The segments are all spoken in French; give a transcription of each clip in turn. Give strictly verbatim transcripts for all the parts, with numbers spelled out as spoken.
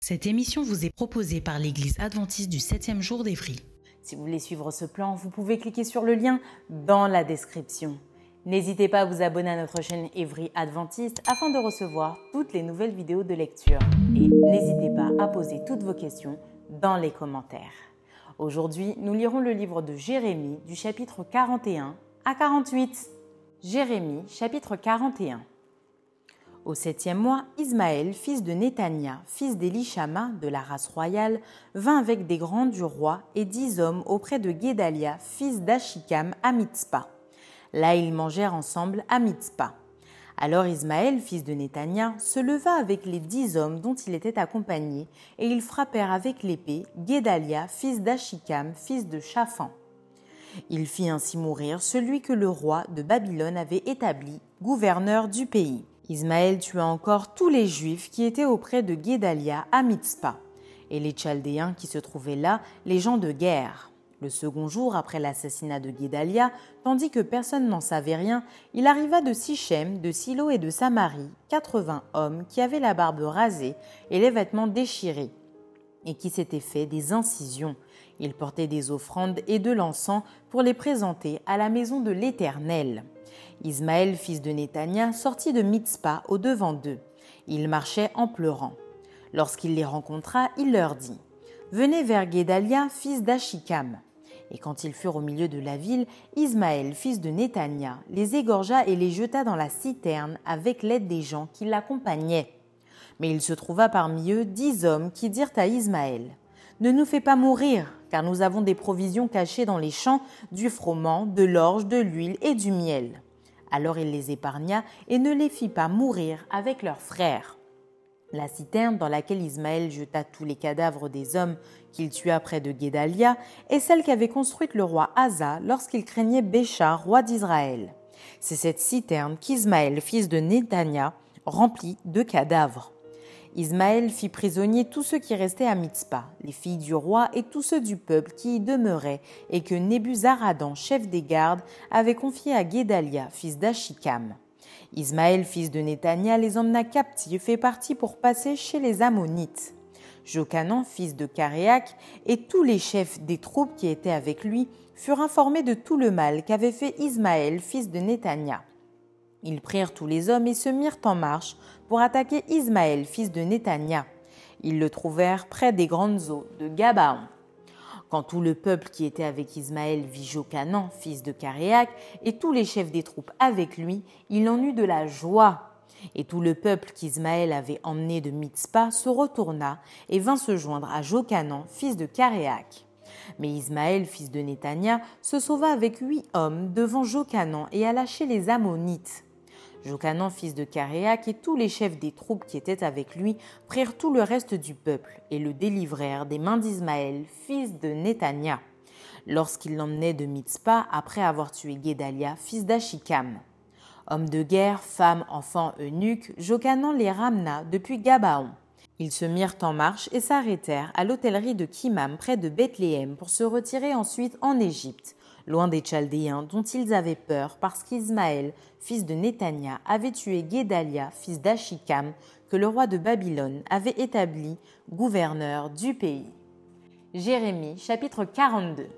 Cette émission vous est proposée par l'Église adventiste du septième jour d'Évry. Si vous voulez suivre ce plan, vous pouvez cliquer sur le lien dans la description. N'hésitez pas à vous abonner à notre chaîne Évry Adventiste afin de recevoir toutes les nouvelles vidéos de lecture. Et n'hésitez pas à poser toutes vos questions dans les commentaires. Aujourd'hui, nous lirons le livre de Jérémie du chapitre quarante et un à quarante-huit. Jérémie, chapitre quarante et un. Au septième mois, Ismaël, fils de Nethania, fils d'Élishama, de la race royale, vint avec des grands du roi et dix hommes auprès de Guedalia, fils d'Achikam, à Mitspa. Là, ils mangèrent ensemble à Mitspa. Alors Ismaël, fils de Nethania, se leva avec les dix hommes dont il était accompagné, et ils frappèrent avec l'épée Guedalia, fils d'Achikam, fils de Chafan. Il fit ainsi mourir celui que le roi de Babylone avait établi, gouverneur du pays. Ismaël tua encore tous les Juifs qui étaient auprès de Guedalia à Mitspa, et les Chaldéens qui se trouvaient là, les gens de guerre. Le second jour après l'assassinat de Guedalia, tandis que personne n'en savait rien, il arriva de Sichem, de Silo et de Samarie, quatre-vingts hommes qui avaient la barbe rasée et les vêtements déchirés, et qui s'étaient fait des incisions. Ils portaient des offrandes et de l'encens pour les présenter à la maison de l'Éternel. Ismaël, fils de Nethania, sortit de Mitspa au devant d'eux. Il marchait en pleurant. Lorsqu'il les rencontra, il leur dit « Venez vers Guedalia, fils d'Achikam. » Et quand ils furent au milieu de la ville, Ismaël, fils de Nethania, les égorgea et les jeta dans la citerne avec l'aide des gens qui l'accompagnaient. Mais il se trouva parmi eux dix hommes qui dirent à Ismaël « Ne nous fais pas mourir, car nous avons des provisions cachées dans les champs, du froment, de l'orge, de l'huile et du miel. » Alors il les épargna et ne les fit pas mourir avec leurs frères. La citerne dans laquelle Ismaël jeta tous les cadavres des hommes qu'il tua près de Guedalia est celle qu'avait construite le roi Asa lorsqu'il craignait Bécha, roi d'Israël. C'est cette citerne qu'Ismaël, fils de Nethania, remplit de cadavres. Ismaël fit prisonnier tous ceux qui restaient à Mitspa, les filles du roi et tous ceux du peuple qui y demeuraient et que Nebuzaradan, chef des gardes, avait confié à Guedalia, fils d'Achikam. Ismaël, fils de Nethania, les emmena captifs et partit pour passer chez les Ammonites. Jochanan, fils de Caréac, et tous les chefs des troupes qui étaient avec lui furent informés de tout le mal qu'avait fait Ismaël, fils de Nethania. Ils prirent tous les hommes et se mirent en marche pour attaquer Ismaël, fils de Nethania. Ils le trouvèrent près des grandes eaux de Gabaon. Quand tout le peuple qui était avec Ismaël vit Jochanan, fils de Caréac, et tous les chefs des troupes avec lui, il en eut de la joie. Et tout le peuple qu'Ismaël avait emmené de Mitspa se retourna et vint se joindre à Jochanan, fils de Caréac. Mais Ismaël, fils de Nethania, se sauva avec huit hommes devant Jochanan et alla chez les Ammonites. Jochanan, fils de Caréac, et tous les chefs des troupes qui étaient avec lui prirent tout le reste du peuple et le délivrèrent des mains d'Ismaël, fils de Nethania, lorsqu'il l'emmenait de Mitspa après avoir tué Guedalia, fils d'Achikam. Hommes de guerre, femmes, enfants, eunuques, Jochanan les ramena depuis Gabaon. Ils se mirent en marche et s'arrêtèrent à l'hôtellerie de Kimam près de Bethléem pour se retirer ensuite en Égypte, loin des Chaldéens dont ils avaient peur parce qu'Ismaël, fils de Nethania, avait tué Guedalia, fils d'Achikam, que le roi de Babylone avait établi gouverneur du pays. Jérémie, chapitre quarante-deux.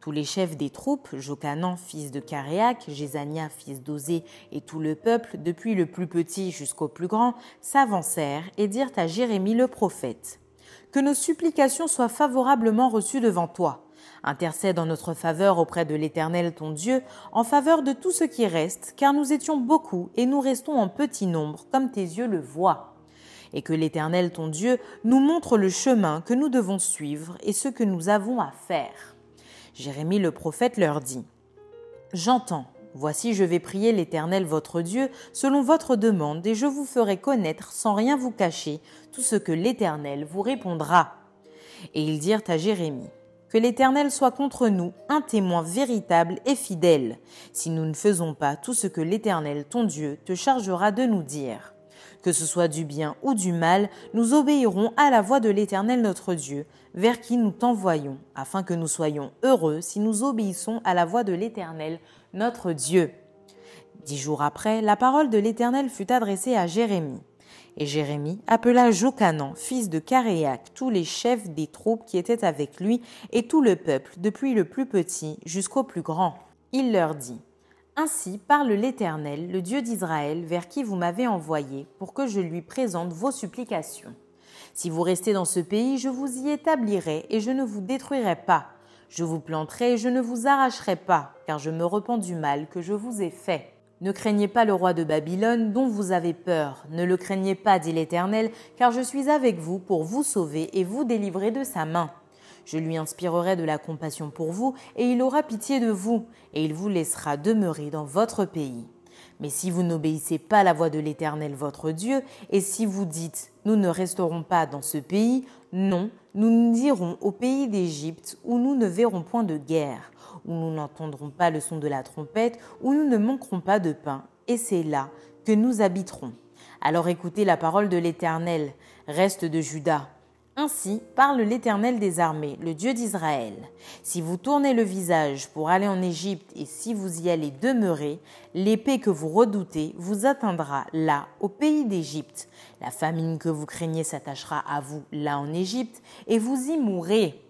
Tous les chefs des troupes, Jochanan, fils de Caréac, Jézania, fils d'Osée, et tout le peuple, depuis le plus petit jusqu'au plus grand, s'avancèrent et dirent à Jérémie le prophète « Que nos supplications soient favorablement reçues devant toi, Intercède en notre faveur auprès de l'Éternel ton Dieu, en faveur de tout ce qui reste, car nous étions beaucoup et nous restons en petit nombre, comme tes yeux le voient. Et que l'Éternel ton Dieu nous montre le chemin que nous devons suivre et ce que nous avons à faire. » Jérémie le prophète leur dit : « J'entends. Voici, je vais prier l'Éternel votre Dieu selon votre demande, et je vous ferai connaître sans rien vous cacher tout ce que l'Éternel vous répondra. » Et ils dirent à Jérémie : « Que l'Éternel soit contre nous un témoin véritable et fidèle, si nous ne faisons pas tout ce que l'Éternel ton Dieu te chargera de nous dire. Que ce soit du bien ou du mal, nous obéirons à la voix de l'Éternel notre Dieu, vers qui nous t'envoyons, afin que nous soyons heureux si nous obéissons à la voix de l'Éternel notre Dieu. » Dix jours après, la parole de l'Éternel fut adressée à Jérémie. Et Jérémie appela Jochanan, fils de Caréac, tous les chefs des troupes qui étaient avec lui et tout le peuple, depuis le plus petit jusqu'au plus grand. Il leur dit : « Ainsi parle l'Éternel, le Dieu d'Israël, vers qui vous m'avez envoyé, pour que je lui présente vos supplications. Si vous restez dans ce pays, je vous y établirai et je ne vous détruirai pas. Je vous planterai et je ne vous arracherai pas, car je me repens du mal que je vous ai fait. Ne craignez pas le roi de Babylone dont vous avez peur. Ne le craignez pas, dit l'Éternel, car je suis avec vous pour vous sauver et vous délivrer de sa main. Je lui inspirerai de la compassion pour vous et il aura pitié de vous, et il vous laissera demeurer dans votre pays. Mais si vous n'obéissez pas à la voix de l'Éternel votre Dieu, et si vous dites « Nous ne resterons pas dans ce pays », non, nous nous irons au pays d'Égypte, où nous ne verrons point de guerre, où nous n'entendrons pas le son de la trompette, où nous ne manquerons pas de pain, et c'est là que nous habiterons. Alors écoutez la parole de l'Éternel, reste de Juda. Ainsi parle l'Éternel des armées, le Dieu d'Israël. Si vous tournez le visage pour aller en Égypte et si vous y allez demeurer, l'épée que vous redoutez vous atteindra là, au pays d'Égypte. La famine que vous craignez s'attachera à vous là en Égypte et vous y mourrez.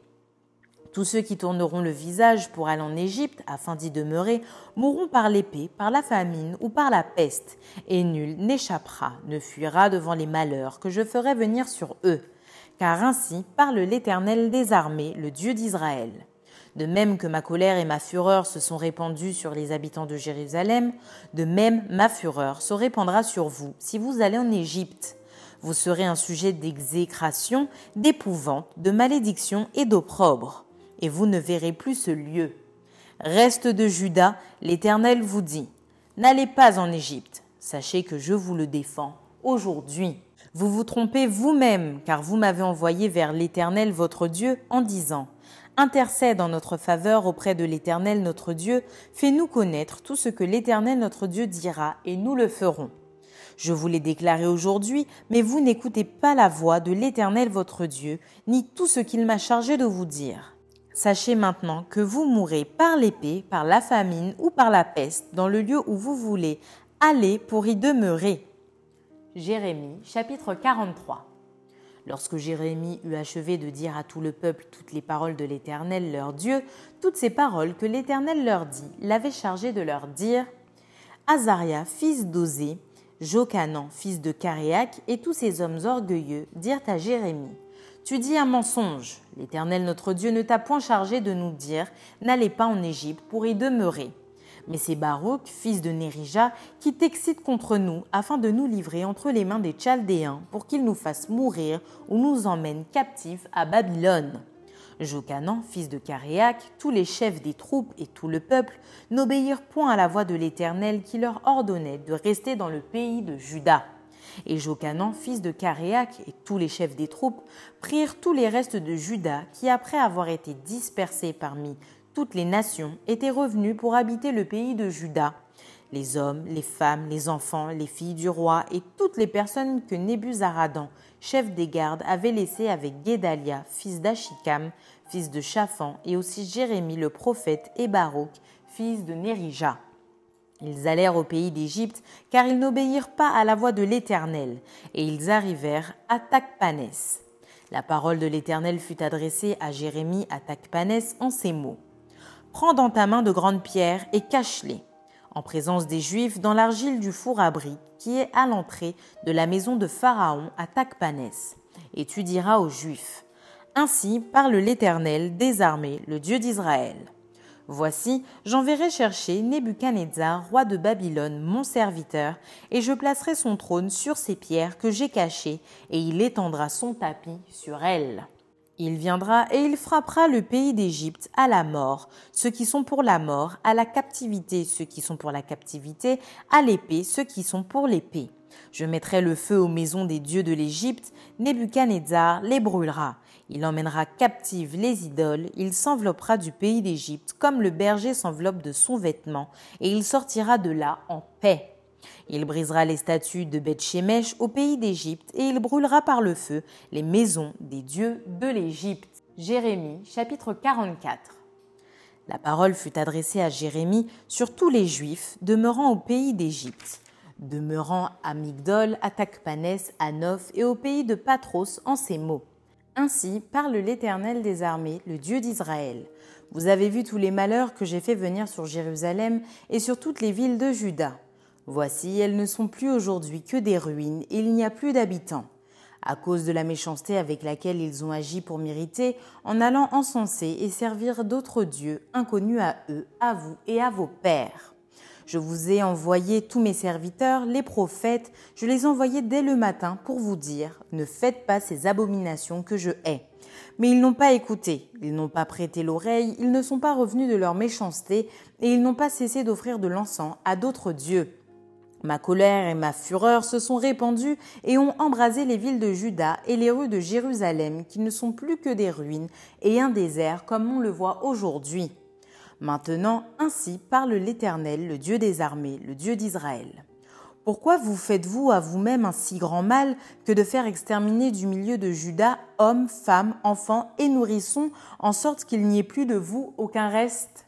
Tous ceux qui tourneront le visage pour aller en Égypte afin d'y demeurer mourront par l'épée, par la famine ou par la peste, et nul n'échappera, ne fuira devant les malheurs que je ferai venir sur eux. Car ainsi parle l'Éternel des armées, le Dieu d'Israël. De même que ma colère et ma fureur se sont répandues sur les habitants de Jérusalem, de même ma fureur se répandra sur vous si vous allez en Égypte. Vous serez un sujet d'exécration, d'épouvante, de malédiction et d'opprobre, et vous ne verrez plus ce lieu. Reste de Juda, l'Éternel vous dit : n'allez pas en Égypte, sachez que je vous le défends aujourd'hui. Vous vous trompez vous-même, car vous m'avez envoyé vers l'Éternel votre Dieu en disant : intercède en notre faveur auprès de l'Éternel notre Dieu, fais-nous connaître tout ce que l'Éternel notre Dieu dira, et nous le ferons. Je vous l'ai déclaré aujourd'hui, mais vous n'écoutez pas la voix de l'Éternel votre Dieu, ni tout ce qu'il m'a chargé de vous dire. Sachez maintenant que vous mourrez par l'épée, par la famine ou par la peste, dans le lieu où vous voulez aller pour y demeurer. » Jérémie, chapitre quarante-trois. Lorsque Jérémie eut achevé de dire à tout le peuple toutes les paroles de l'Éternel leur Dieu, toutes ces paroles que l'Éternel leur dit, l'avait chargé de leur dire Azaria, fils d'Osée, Jochanan, fils de Caréac, et tous ces hommes orgueilleux dirent à Jérémie : tu dis un mensonge, l'Éternel notre Dieu ne t'a point chargé de nous dire : n'allez pas en Égypte pour y demeurer. Mais c'est Baruch, fils de Nerija, qui t'excite contre nous afin de nous livrer entre les mains des Chaldéens pour qu'ils nous fassent mourir ou nous emmènent captifs à Babylone. Jochanan, fils de Caréac, tous les chefs des troupes et tout le peuple n'obéirent point à la voix de l'Éternel qui leur ordonnait de rester dans le pays de Juda. Et Jochanan, fils de Caréac, et tous les chefs des troupes prirent tous les restes de Juda qui, après avoir été dispersés parmi toutes les nations étaient revenues pour habiter le pays de Juda, les hommes, les femmes, les enfants, les filles du roi et toutes les personnes que Nebuzaradan, chef des gardes, avait laissées avec Guedalia, fils d'Achikam, fils de Chafan, et aussi Jérémie le prophète et Baruch, fils de Nerija. Ils allèrent au pays d'Égypte car ils n'obéirent pas à la voix de l'Éternel, et ils arrivèrent à Takpanès. La parole de l'Éternel fut adressée à Jérémie à Takpanès en ces mots : prends dans ta main de grandes pierres et cache-les, en présence des Juifs, dans l'argile du four à briques qui est à l'entrée de la maison de Pharaon à Takpanès. Et tu diras aux Juifs : Ainsi parle l'Éternel des armées, le Dieu d'Israël. Voici, j'enverrai chercher Nebucadnetsar, roi de Babylone, mon serviteur, et je placerai son trône sur ces pierres que j'ai cachées, et il étendra son tapis sur elles. Il viendra et il frappera le pays d'Égypte à la mort, ceux qui sont pour la mort, à la captivité, ceux qui sont pour la captivité, à l'épée, ceux qui sont pour l'épée. Je mettrai le feu aux maisons des dieux de l'Égypte, Nebucadnetsar les brûlera. Il emmènera captives les idoles, il s'enveloppera du pays d'Égypte comme le berger s'enveloppe de son vêtement, et il sortira de là en paix. Il brisera les statues de Beth-Shemesh au pays d'Égypte, et il brûlera par le feu les maisons des dieux de l'Égypte. Jérémie, chapitre quarante-quatre. La parole fut adressée à Jérémie sur tous les Juifs demeurant au pays d'Égypte, demeurant à Migdol, à Takpanès, à Nof et au pays de Patros en ces mots. Ainsi parle l'Éternel des armées, le Dieu d'Israël. Vous avez vu tous les malheurs que j'ai fait venir sur Jérusalem et sur toutes les villes de Juda. Voici, elles ne sont plus aujourd'hui que des ruines et il n'y a plus d'habitants. À cause de la méchanceté avec laquelle ils ont agi pour m'irriter, en allant encenser et servir d'autres dieux inconnus à eux, à vous et à vos pères. Je vous ai envoyé tous mes serviteurs, les prophètes, je les envoyais dès le matin pour vous dire « Ne faites pas ces abominations que je hais ». Mais ils n'ont pas écouté, ils n'ont pas prêté l'oreille, ils ne sont pas revenus de leur méchanceté et ils n'ont pas cessé d'offrir de l'encens à d'autres dieux. Ma colère et ma fureur se sont répandues et ont embrasé les villes de Juda et les rues de Jérusalem qui ne sont plus que des ruines et un désert comme on le voit aujourd'hui. Maintenant, ainsi parle l'Éternel, le Dieu des armées, le Dieu d'Israël. Pourquoi vous faites-vous à vous-même un si grand mal que de faire exterminer du milieu de Juda hommes, femmes, enfants et nourrissons, en sorte qu'il n'y ait plus de vous aucun reste ?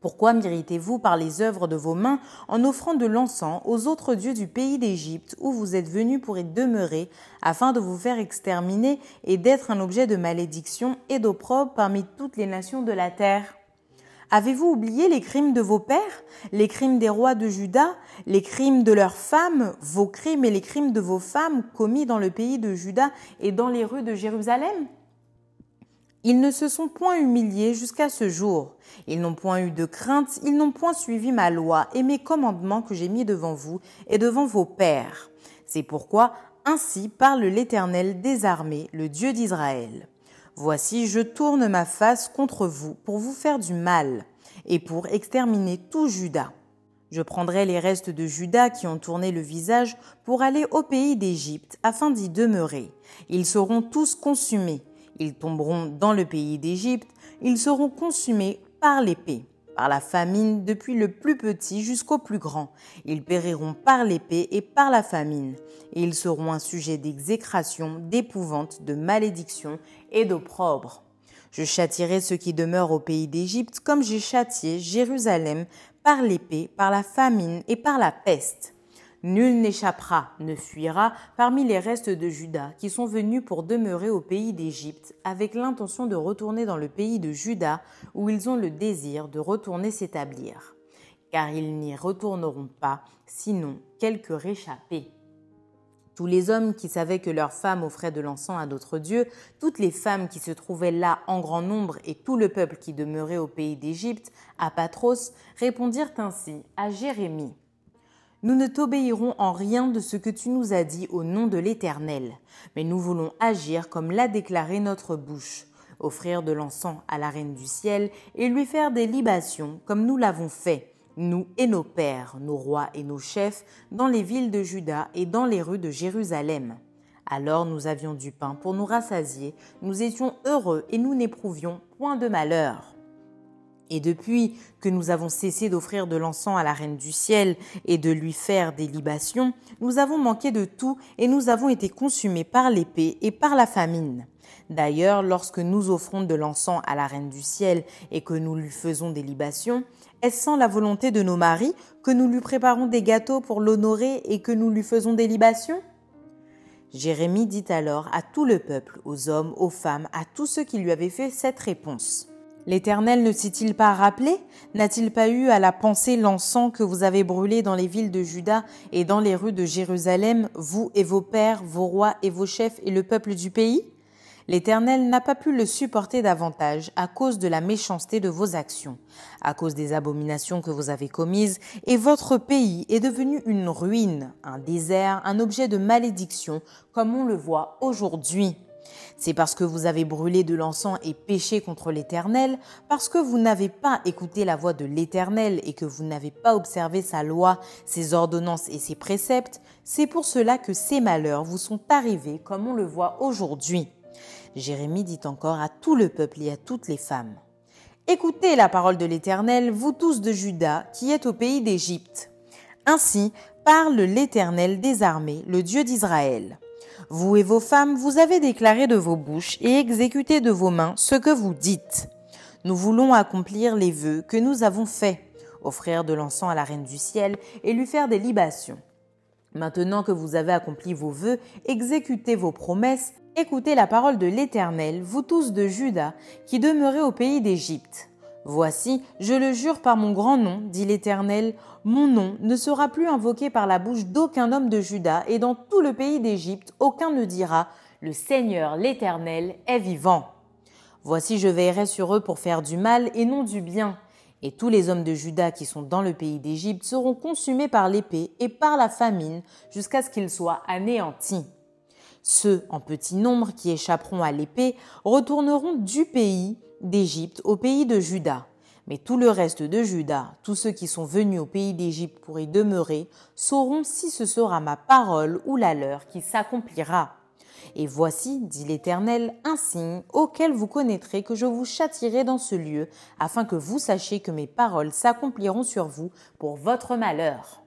Pourquoi m'irritez-vous par les œuvres de vos mains en offrant de l'encens aux autres dieux du pays d'Égypte où vous êtes venus pour y demeurer, afin de vous faire exterminer et d'être un objet de malédiction et d'opprobre parmi toutes les nations de la terre ? Avez-vous oublié les crimes de vos pères, les crimes des rois de Juda, les crimes de leurs femmes, vos crimes et les crimes de vos femmes commis dans le pays de Juda et dans les rues de Jérusalem ? Ils ne se sont point humiliés jusqu'à ce jour. Ils n'ont point eu de crainte, ils n'ont point suivi ma loi et mes commandements que j'ai mis devant vous et devant vos pères. C'est pourquoi ainsi parle l'Éternel des armées, le Dieu d'Israël. Voici, je tourne ma face contre vous pour vous faire du mal et pour exterminer tout Juda. Je prendrai les restes de Juda qui ont tourné le visage pour aller au pays d'Égypte afin d'y demeurer. Ils seront tous consumés. Ils tomberont dans le pays d'Égypte. Ils seront consumés par l'épée, par la famine depuis le plus petit jusqu'au plus grand. Ils périront par l'épée et par la famine, et ils seront un sujet d'exécration, d'épouvante, de malédiction et d'opprobre. Je châtirai ceux qui demeurent au pays d'Égypte comme j'ai châtié Jérusalem par l'épée, par la famine et par la peste. Nul n'échappera, ne fuira parmi les restes de Juda qui sont venus pour demeurer au pays d'Égypte avec l'intention de retourner dans le pays de Juda où ils ont le désir de retourner s'établir. Car ils n'y retourneront pas, sinon quelques réchappés. Tous les hommes qui savaient que leurs femmes offraient de l'encens à d'autres dieux, toutes les femmes qui se trouvaient là en grand nombre et tout le peuple qui demeurait au pays d'Égypte, à Patros, répondirent ainsi à Jérémie. Nous ne t'obéirons en rien de ce que tu nous as dit au nom de l'Éternel, mais nous voulons agir comme l'a déclaré notre bouche, offrir de l'encens à la reine du ciel et lui faire des libations comme nous l'avons fait, nous et nos pères, nos rois et nos chefs, dans les villes de Juda et dans les rues de Jérusalem. Alors nous avions du pain pour nous rassasier, nous étions heureux et nous n'éprouvions point de malheur. Et depuis que nous avons cessé d'offrir de l'encens à la reine du ciel et de lui faire des libations, nous avons manqué de tout et nous avons été consumés par l'épée et par la famine. D'ailleurs, lorsque nous offrons de l'encens à la reine du ciel et que nous lui faisons des libations, est-ce sans la volonté de nos maris que nous lui préparons des gâteaux pour l'honorer et que nous lui faisons des libations ? Jérémie dit alors à tout le peuple, aux hommes, aux femmes, à tous ceux qui lui avaient fait cette réponse. L'Éternel ne s'est-il pas rappelé ? N'a-t-il pas eu à la pensée l'encens que vous avez brûlé dans les villes de Juda et dans les rues de Jérusalem, vous et vos pères, vos rois et vos chefs et le peuple du pays ? L'Éternel n'a pas pu le supporter davantage à cause de la méchanceté de vos actions, à cause des abominations que vous avez commises, et votre pays est devenu une ruine, un désert, un objet de malédiction, comme on le voit aujourd'hui. C'est parce que vous avez brûlé de l'encens et péché contre l'Éternel, parce que vous n'avez pas écouté la voix de l'Éternel et que vous n'avez pas observé sa loi, ses ordonnances et ses préceptes, c'est pour cela que ces malheurs vous sont arrivés comme on le voit aujourd'hui. Jérémie dit encore à tout le peuple et à toutes les femmes : écoutez la parole de l'Éternel, vous tous de Juda, qui êtes au pays d'Égypte. Ainsi parle l'Éternel des armées, le Dieu d'Israël. Vous et vos femmes, vous avez déclaré de vos bouches et exécuté de vos mains ce que vous dites. Nous voulons accomplir les vœux que nous avons faits, offrir de l'encens à la reine du ciel et lui faire des libations. Maintenant que vous avez accompli vos vœux, exécutez vos promesses, écoutez la parole de l'Éternel, vous tous de Juda, qui demeurez au pays d'Égypte. Voici, je le jure par mon grand nom, dit l'Éternel, mon nom ne sera plus invoqué par la bouche d'aucun homme de Juda, et dans tout le pays d'Égypte, aucun ne dira « Le Seigneur, l'Éternel, est vivant ». Voici, je veillerai sur eux pour faire du mal et non du bien. Et tous les hommes de Juda qui sont dans le pays d'Égypte seront consumés par l'épée et par la famine jusqu'à ce qu'ils soient anéantis. Ceux, en petit nombre, qui échapperont à l'épée, retourneront du pays d'Égypte au pays de Juda. Mais tout le reste de Juda, tous ceux qui sont venus au pays d'Égypte pour y demeurer, sauront si ce sera ma parole ou la leur qui s'accomplira. Et voici, dit l'Éternel, un signe auquel vous connaîtrez que je vous châtierai dans ce lieu, afin que vous sachiez que mes paroles s'accompliront sur vous pour votre malheur.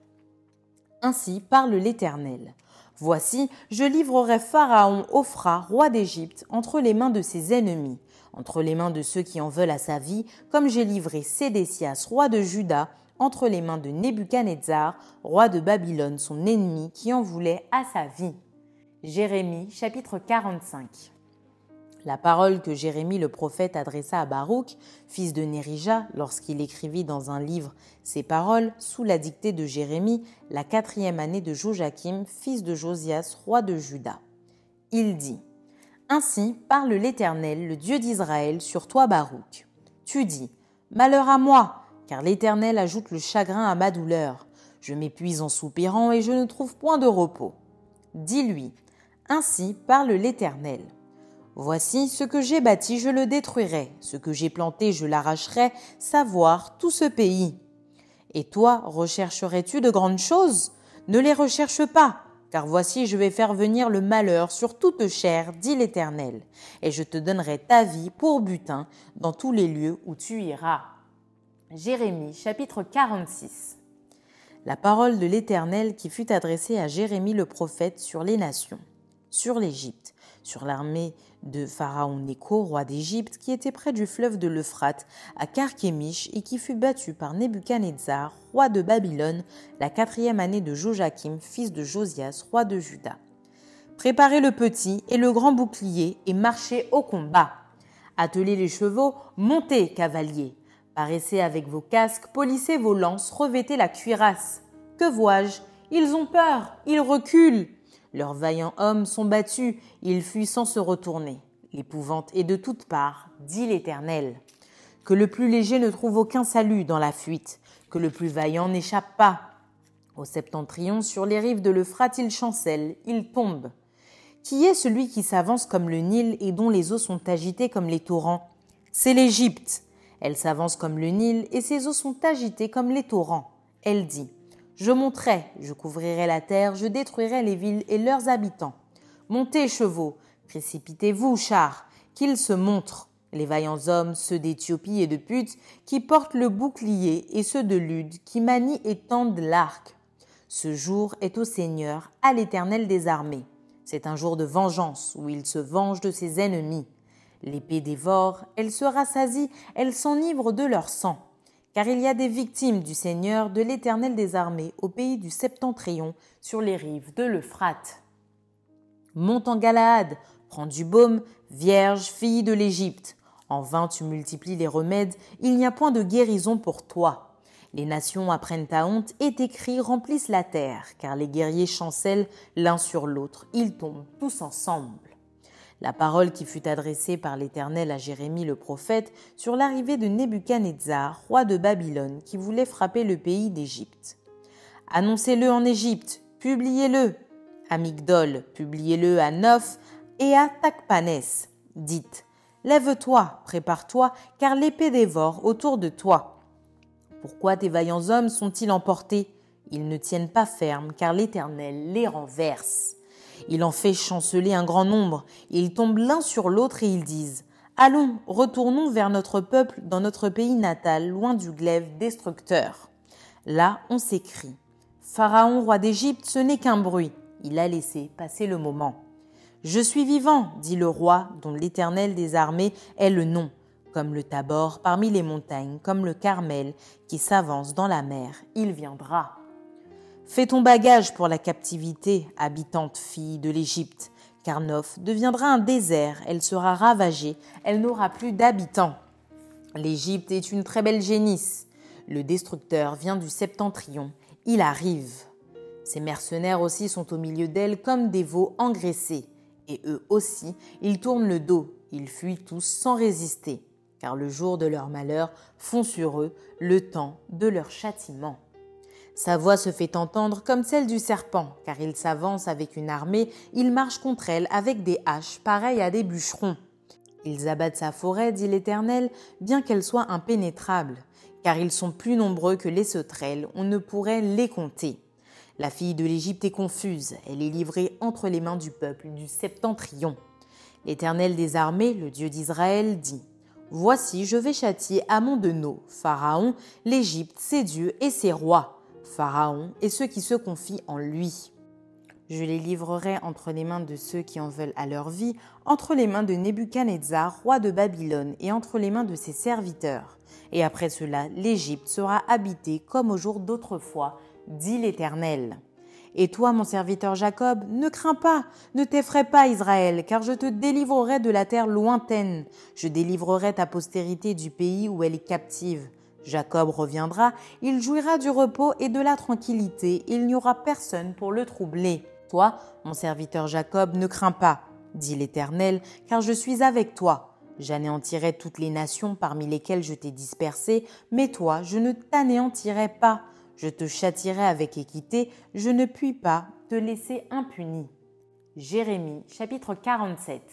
Ainsi parle l'Éternel. Voici, je livrerai Pharaon Ophra, roi d'Égypte, entre les mains de ses ennemis, entre les mains de ceux qui en veulent à sa vie, comme j'ai livré Sédécias, roi de Juda, entre les mains de Nebucadnetsar, roi de Babylone, son ennemi, qui en voulait à sa vie. Jérémie, chapitre quarante-cinq. La parole que Jérémie le prophète adressa à Baruch, fils de Nerija, lorsqu'il écrivit dans un livre ces paroles, sous la dictée de Jérémie, la quatrième année de Joachim, fils de Josias, roi de Juda. Il dit : Ainsi parle l'Éternel, le Dieu d'Israël, sur toi, Baruch. Tu dis : Malheur à moi, car l'Éternel ajoute le chagrin à ma douleur. Je m'épuise en soupirant et je ne trouve point de repos. Dis-lui : Ainsi parle l'Éternel. Voici, ce que j'ai bâti, je le détruirai. Ce que j'ai planté, je l'arracherai, savoir tout ce pays. Et toi, rechercherais-tu de grandes choses ? Ne les recherche pas. Car voici, je vais faire venir le malheur sur toute chair, dit l'Éternel, et je te donnerai ta vie pour butin dans tous les lieux où tu iras. Jérémie, chapitre quarante-six. La parole de l'Éternel qui fut adressée à Jérémie le prophète sur les nations, sur l'Égypte, sur l'armée de Pharaon Necho, roi d'Égypte, qui était près du fleuve de l'Euphrate, à Carchemish, et qui fut battu par Nebuchadnezzar, roi de Babylone, la quatrième année de Joachim, fils de Josias, roi de Juda. Préparez le petit et le grand bouclier et marchez au combat. Attelez les chevaux, montez, cavaliers. Paraissez avec vos casques, polissez vos lances, revêtez la cuirasse. Que vois-je ? Ils ont peur, ils reculent. Leurs vaillants hommes sont battus, ils fuient sans se retourner. L'épouvante est de toutes parts, dit l'Éternel. Que le plus léger ne trouve aucun salut dans la fuite, que le plus vaillant n'échappe pas. Au septentrion, sur les rives de l'Euphrate, il chancelle, il tombe. Qui est celui qui s'avance comme le Nil et dont les eaux sont agitées comme les torrents ? C'est l'Égypte. Elle s'avance comme le Nil et ses eaux sont agitées comme les torrents. Elle dit : je monterai, je couvrirai la terre, je détruirai les villes et leurs habitants. Montez, chevaux, précipitez-vous, chars, qu'ils se montrent, les vaillants hommes, ceux d'Éthiopie et de Put, qui portent le bouclier, et ceux de Lude, qui manient et tendent l'arc. Ce jour est au Seigneur, à l'Éternel des armées. C'est un jour de vengeance, où il se venge de ses ennemis. L'épée dévore, elle se rassasie, elle s'enivre de leur sang. Car il y a des victimes du Seigneur, de l'Éternel des armées, au pays du Septentrion, sur les rives de l'Euphrate. Monte en Galaad, prends du baume, vierge, fille de l'Égypte. En vain tu multiplies les remèdes, il n'y a point de guérison pour toi. Les nations apprennent ta honte et tes cris remplissent la terre, car les guerriers chancellent l'un sur l'autre, ils tombent tous ensemble. La parole qui fut adressée par l'Éternel à Jérémie le prophète sur l'arrivée de Nebucadnetsar, roi de Babylone, qui voulait frapper le pays d'Égypte. « Annoncez-le en Égypte, publiez-le à Migdol, publiez-le à Nof et à Takpanès. Dites, lève-toi, prépare-toi, car l'épée dévore autour de toi. Pourquoi tes vaillants hommes sont-ils emportés ? Ils ne tiennent pas ferme, car l'Éternel les renverse. » Il en fait chanceler un grand nombre, et ils tombent l'un sur l'autre et ils disent « Allons, retournons vers notre peuple dans notre pays natal, loin du glaive destructeur. » Là, on s'écrie « Pharaon, roi d'Égypte, ce n'est qu'un bruit. Il a laissé passer le moment. »« Je suis vivant, dit le roi, dont l'Éternel des armées est le nom, comme le Tabor parmi les montagnes, comme le Carmel qui s'avance dans la mer, il viendra. » Fais ton bagage pour la captivité, habitante fille de l'Égypte, car Nof deviendra un désert, elle sera ravagée, elle n'aura plus d'habitants. L'Égypte est une très belle génisse. Le destructeur vient du septentrion, il arrive. Ses mercenaires aussi sont au milieu d'elle comme des veaux engraissés, et eux aussi, ils tournent le dos, ils fuient tous sans résister, car le jour de leur malheur fond sur eux le temps de leur châtiment. Sa voix se fait entendre comme celle du serpent, car il s'avance avec une armée, il marche contre elle avec des haches pareilles à des bûcherons. Ils abattent sa forêt, dit l'Éternel, bien qu'elle soit impénétrable, car ils sont plus nombreux que les sauterelles, on ne pourrait les compter. La fille de l'Égypte est confuse, elle est livrée entre les mains du peuple du septentrion. L'Éternel des armées, le Dieu d'Israël, dit : Voici, je vais châtier Amon de Nos, Pharaon, l'Égypte, ses dieux et ses rois. Pharaon et ceux qui se confient en lui. Je les livrerai entre les mains de ceux qui en veulent à leur vie, entre les mains de Nebuchadnezzar, roi de Babylone, et entre les mains de ses serviteurs. Et après cela, l'Égypte sera habitée comme au jour d'autrefois, dit l'Éternel. Et toi, mon serviteur Jacob, ne crains pas, ne t'effraie pas, Israël, car je te délivrerai de la terre lointaine. Je délivrerai ta postérité du pays où elle est captive. Jacob reviendra, il jouira du repos et de la tranquillité, il n'y aura personne pour le troubler. Toi, mon serviteur Jacob, ne crains pas, dit l'Éternel, car je suis avec toi. J'anéantirai toutes les nations parmi lesquelles je t'ai dispersé, mais toi, je ne t'anéantirai pas. Je te châtirai avec équité, je ne puis pas te laisser impuni. Jérémie, chapitre quarante-sept.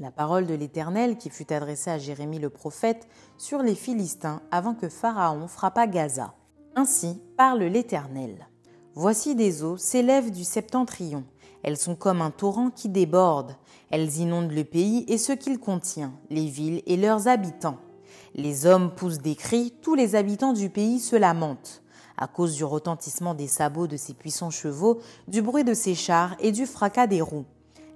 La parole de l'Éternel qui fut adressée à Jérémie le prophète sur les Philistins avant que Pharaon frappât Gaza. Ainsi parle l'Éternel. Voici des eaux s'élèvent du septentrion. Elles sont comme un torrent qui déborde. Elles inondent le pays et ce qu'il contient, les villes et leurs habitants. Les hommes poussent des cris, tous les habitants du pays se lamentent. À cause du retentissement des sabots de ses puissants chevaux, du bruit de ses chars et du fracas des roues.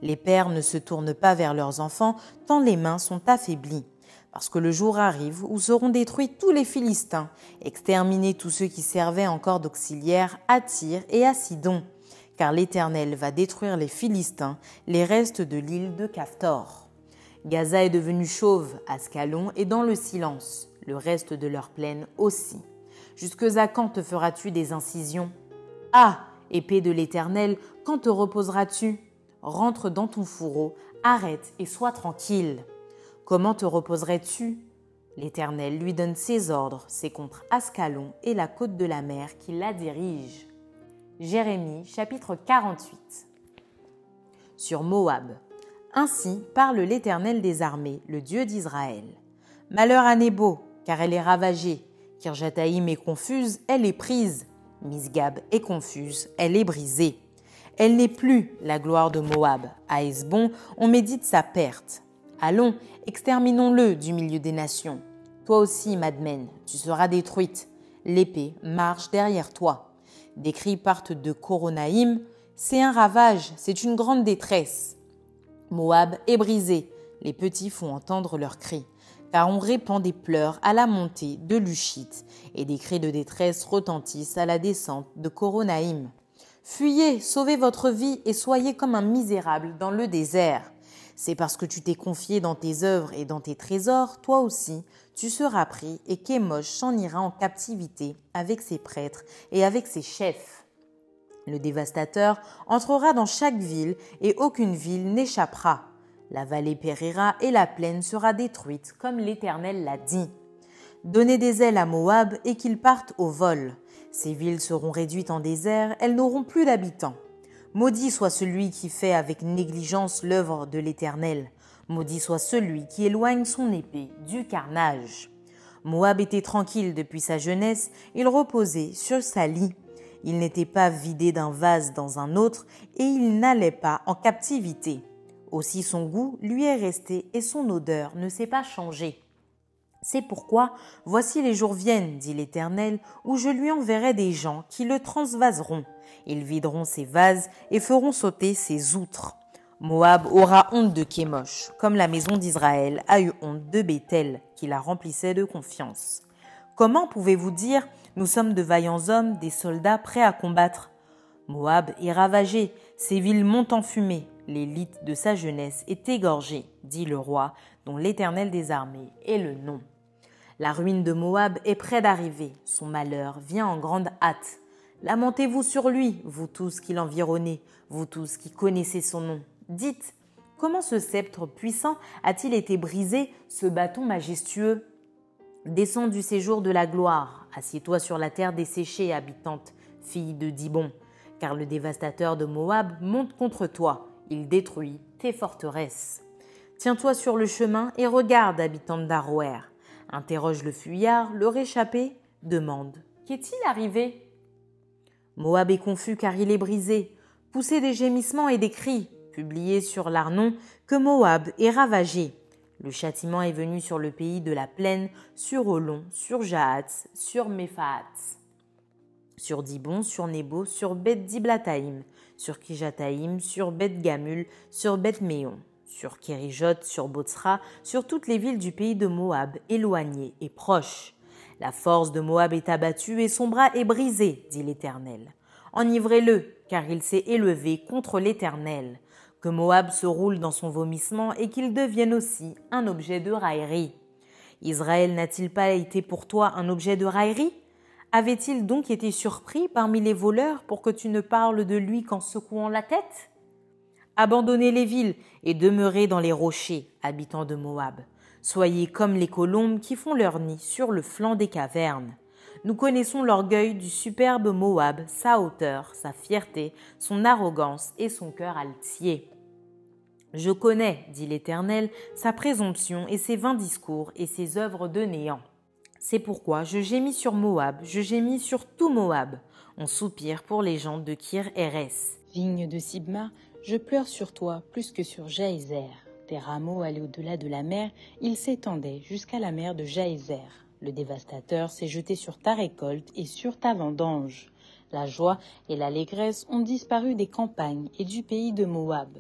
Les pères ne se tournent pas vers leurs enfants, tant les mains sont affaiblies. Parce que le jour arrive où seront détruits tous les Philistins, exterminés tous ceux qui servaient encore d'auxiliaires à Tyr et à Sidon. Car l'Éternel va détruire les Philistins, les restes de l'île de Caftor. Gaza est devenue chauve, Ascalon est dans le silence, le reste de leur plaine aussi. Jusque à quand te feras-tu des incisions ? Ah, épée de l'Éternel, quand te reposeras-tu ? Rentre dans ton fourreau, arrête et sois tranquille. Comment te reposerais-tu ? L'Éternel lui donne ses ordres, c'est contre Ascalon et la côte de la mer qui la dirige. Jérémie, chapitre quarante-huit. Sur Moab. Ainsi parle l'Éternel des armées, le Dieu d'Israël. Malheur à Nebo, car elle est ravagée. Kirjataïm est confuse, elle est prise. Misgab est confuse, elle est brisée. Elle n'est plus la gloire de Moab. À Hesbon, on médite sa perte. Allons, exterminons-le du milieu des nations. Toi aussi, Madmen, tu seras détruite. L'épée marche derrière toi. Des cris partent de Horonaïm. C'est un ravage, c'est une grande détresse. Moab est brisé. Les petits font entendre leurs cris. Car on répand des pleurs à la montée de l'Ushite. Et des cris de détresse retentissent à la descente de Horonaïm. Fuyez, sauvez votre vie et soyez comme un misérable dans le désert. C'est parce que tu t'es confié dans tes œuvres et dans tes trésors, toi aussi, tu seras pris et Kemosh s'en ira en captivité avec ses prêtres et avec ses chefs. Le dévastateur entrera dans chaque ville et aucune ville n'échappera. La vallée périra et la plaine sera détruite, comme l'Éternel l'a dit. Donnez des ailes à Moab et qu'il parte au vol. Ces villes seront réduites en désert, elles n'auront plus d'habitants. Maudit soit celui qui fait avec négligence l'œuvre de l'Éternel. Maudit soit celui qui éloigne son épée du carnage. Moab était tranquille depuis sa jeunesse, il reposait sur sa lie. Il n'était pas vidé d'un vase dans un autre et il n'allait pas en captivité. Aussi son goût lui est resté et son odeur ne s'est pas changée. C'est pourquoi, voici les jours viennent, dit l'Éternel, où je lui enverrai des gens qui le transvaseront. Ils videront ses vases et feront sauter ses outres. Moab aura honte de Kemosh, comme la maison d'Israël a eu honte de Béthel, qui la remplissait de confiance. Comment pouvez-vous dire, nous sommes de vaillants hommes, des soldats prêts à combattre? Moab est ravagé, ses villes montent en fumée, l'élite de sa jeunesse est égorgée, dit le roi, dont l'Éternel des armées est le nom. La ruine de Moab est près d'arriver, son malheur vient en grande hâte. Lamentez-vous sur lui, vous tous qui l'environnez, vous tous qui connaissez son nom. Dites, comment ce sceptre puissant a-t-il été brisé, ce bâton majestueux ? Descends du séjour de la gloire, assieds-toi sur la terre desséchée, habitante, fille de Dibon, car le dévastateur de Moab monte contre toi, il détruit tes forteresses. Tiens-toi sur le chemin et regarde, habitante d'Aroer. Interroge le fuyard, le réchappé, demande, qu'est-il arrivé ? Moab est confus car il est brisé, poussez des gémissements et des cris, publiez sur l'Arnon que Moab est ravagé. Le châtiment est venu sur le pays de la plaine, sur Holon, sur Ja'atz, sur Méphaatz, sur Dibon, sur Nebo, sur Beth-Diblataïm, sur Kijataïm, sur Beth-Gamul, sur Beth-Méon, sur Kérijot, sur Botsra, sur toutes les villes du pays de Moab, éloignées et proches. La force de Moab est abattue et son bras est brisé, dit l'Éternel. Enivrez-le, car il s'est élevé contre l'Éternel. Que Moab se roule dans son vomissement et qu'il devienne aussi un objet de raillerie. Israël n'a-t-il pas été pour toi un objet de raillerie? Avait-il donc été surpris parmi les voleurs pour que tu ne parles de lui qu'en secouant la tête? Abandonnez les villes et demeurez dans les rochers, habitants de Moab. Soyez comme les colombes qui font leur nid sur le flanc des cavernes. Nous connaissons l'orgueil du superbe Moab, sa hauteur, sa fierté, son arrogance et son cœur altier. « Je connais, dit l'Éternel, sa présomption et ses vains discours et ses œuvres de néant. C'est pourquoi je gémis sur Moab, je gémis sur tout Moab. On soupire pour les gens de Kir-Hérès. Vigne de Sibma, je pleure sur toi plus que sur Jaézer. Tes rameaux allaient au-delà de la mer, ils s'étendaient jusqu'à la mer de Jaézer. Le dévastateur s'est jeté sur ta récolte et sur ta vendange. La joie et l'allégresse ont disparu des campagnes et du pays de Moab.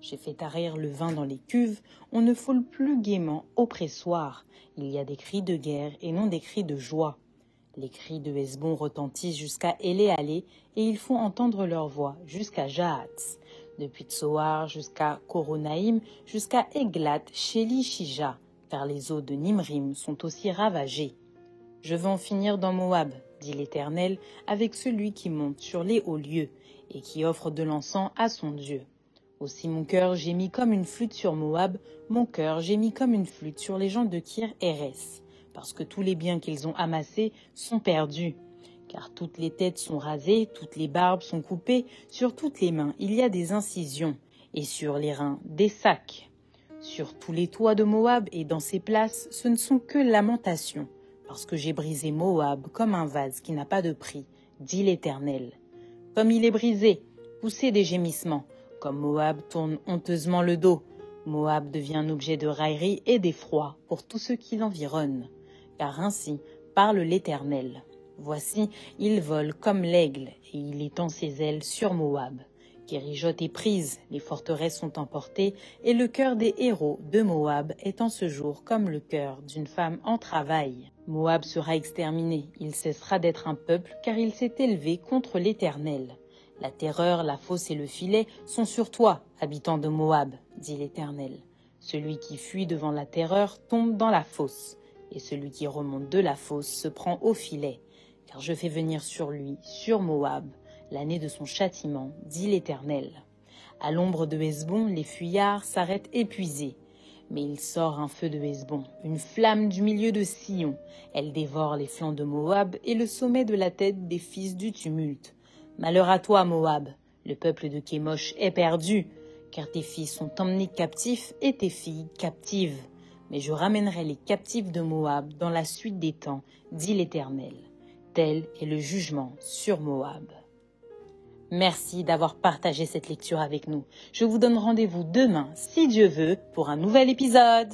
J'ai fait tarir le vin dans les cuves, on ne foule plus gaiement au pressoir. Il y a des cris de guerre et non des cris de joie. Les cris de Hesbon retentissent jusqu'à Éléalé et il faut entendre leur voix jusqu'à Ja'atz. Depuis Tsoar jusqu'à Horonaïm, jusqu'à Eglat, Sheli-Shija. Car les eaux de Nimrim sont aussi ravagées. Je vais en finir dans Moab, dit l'Éternel, avec celui qui monte sur les hauts lieux et qui offre de l'encens à son Dieu. Aussi mon cœur gémit comme une flûte sur Moab, mon cœur gémit comme une flûte sur les gens de Kir-Hérès, parce que tous les biens qu'ils ont amassés sont perdus. Car toutes les têtes sont rasées, toutes les barbes sont coupées, sur toutes les mains il y a des incisions, et sur les reins des sacs. Sur tous les toits de Moab et dans ses places, ce ne sont que lamentations, parce que j'ai brisé Moab comme un vase qui n'a pas de prix, dit l'Éternel. Comme il est brisé, poussez des gémissements, comme Moab tourne honteusement le dos. Moab devient un objet de raillerie et d'effroi pour tous ceux qui l'environnent, car ainsi parle l'Éternel. Voici, il vole comme l'aigle, et il étend ses ailes sur Moab. Kérijot est prise, les forteresses sont emportées, et le cœur des héros de Moab est en ce jour comme le cœur d'une femme en travail. Moab sera exterminé, il cessera d'être un peuple, car il s'est élevé contre l'Éternel. La terreur, la fosse et le filet sont sur toi, habitant de Moab, dit l'Éternel. Celui qui fuit devant la terreur tombe dans la fosse, et celui qui remonte de la fosse se prend au filet, car je fais venir sur lui, sur Moab, l'année de son châtiment, dit l'Éternel. À l'ombre de Hesbon, les fuyards s'arrêtent épuisés. Mais il sort un feu de Hesbon, une flamme du milieu de Sion. Elle dévore les flancs de Moab et le sommet de la tête des fils du tumulte. Malheur à toi, Moab, le peuple de Kemosh est perdu, car tes fils sont emmenés captifs et tes filles captives. Mais je ramènerai les captifs de Moab dans la suite des temps, dit l'Éternel. Tel est le jugement sur Moab. Merci d'avoir partagé cette lecture avec nous. Je vous donne rendez-vous demain, si Dieu veut, pour un nouvel épisode.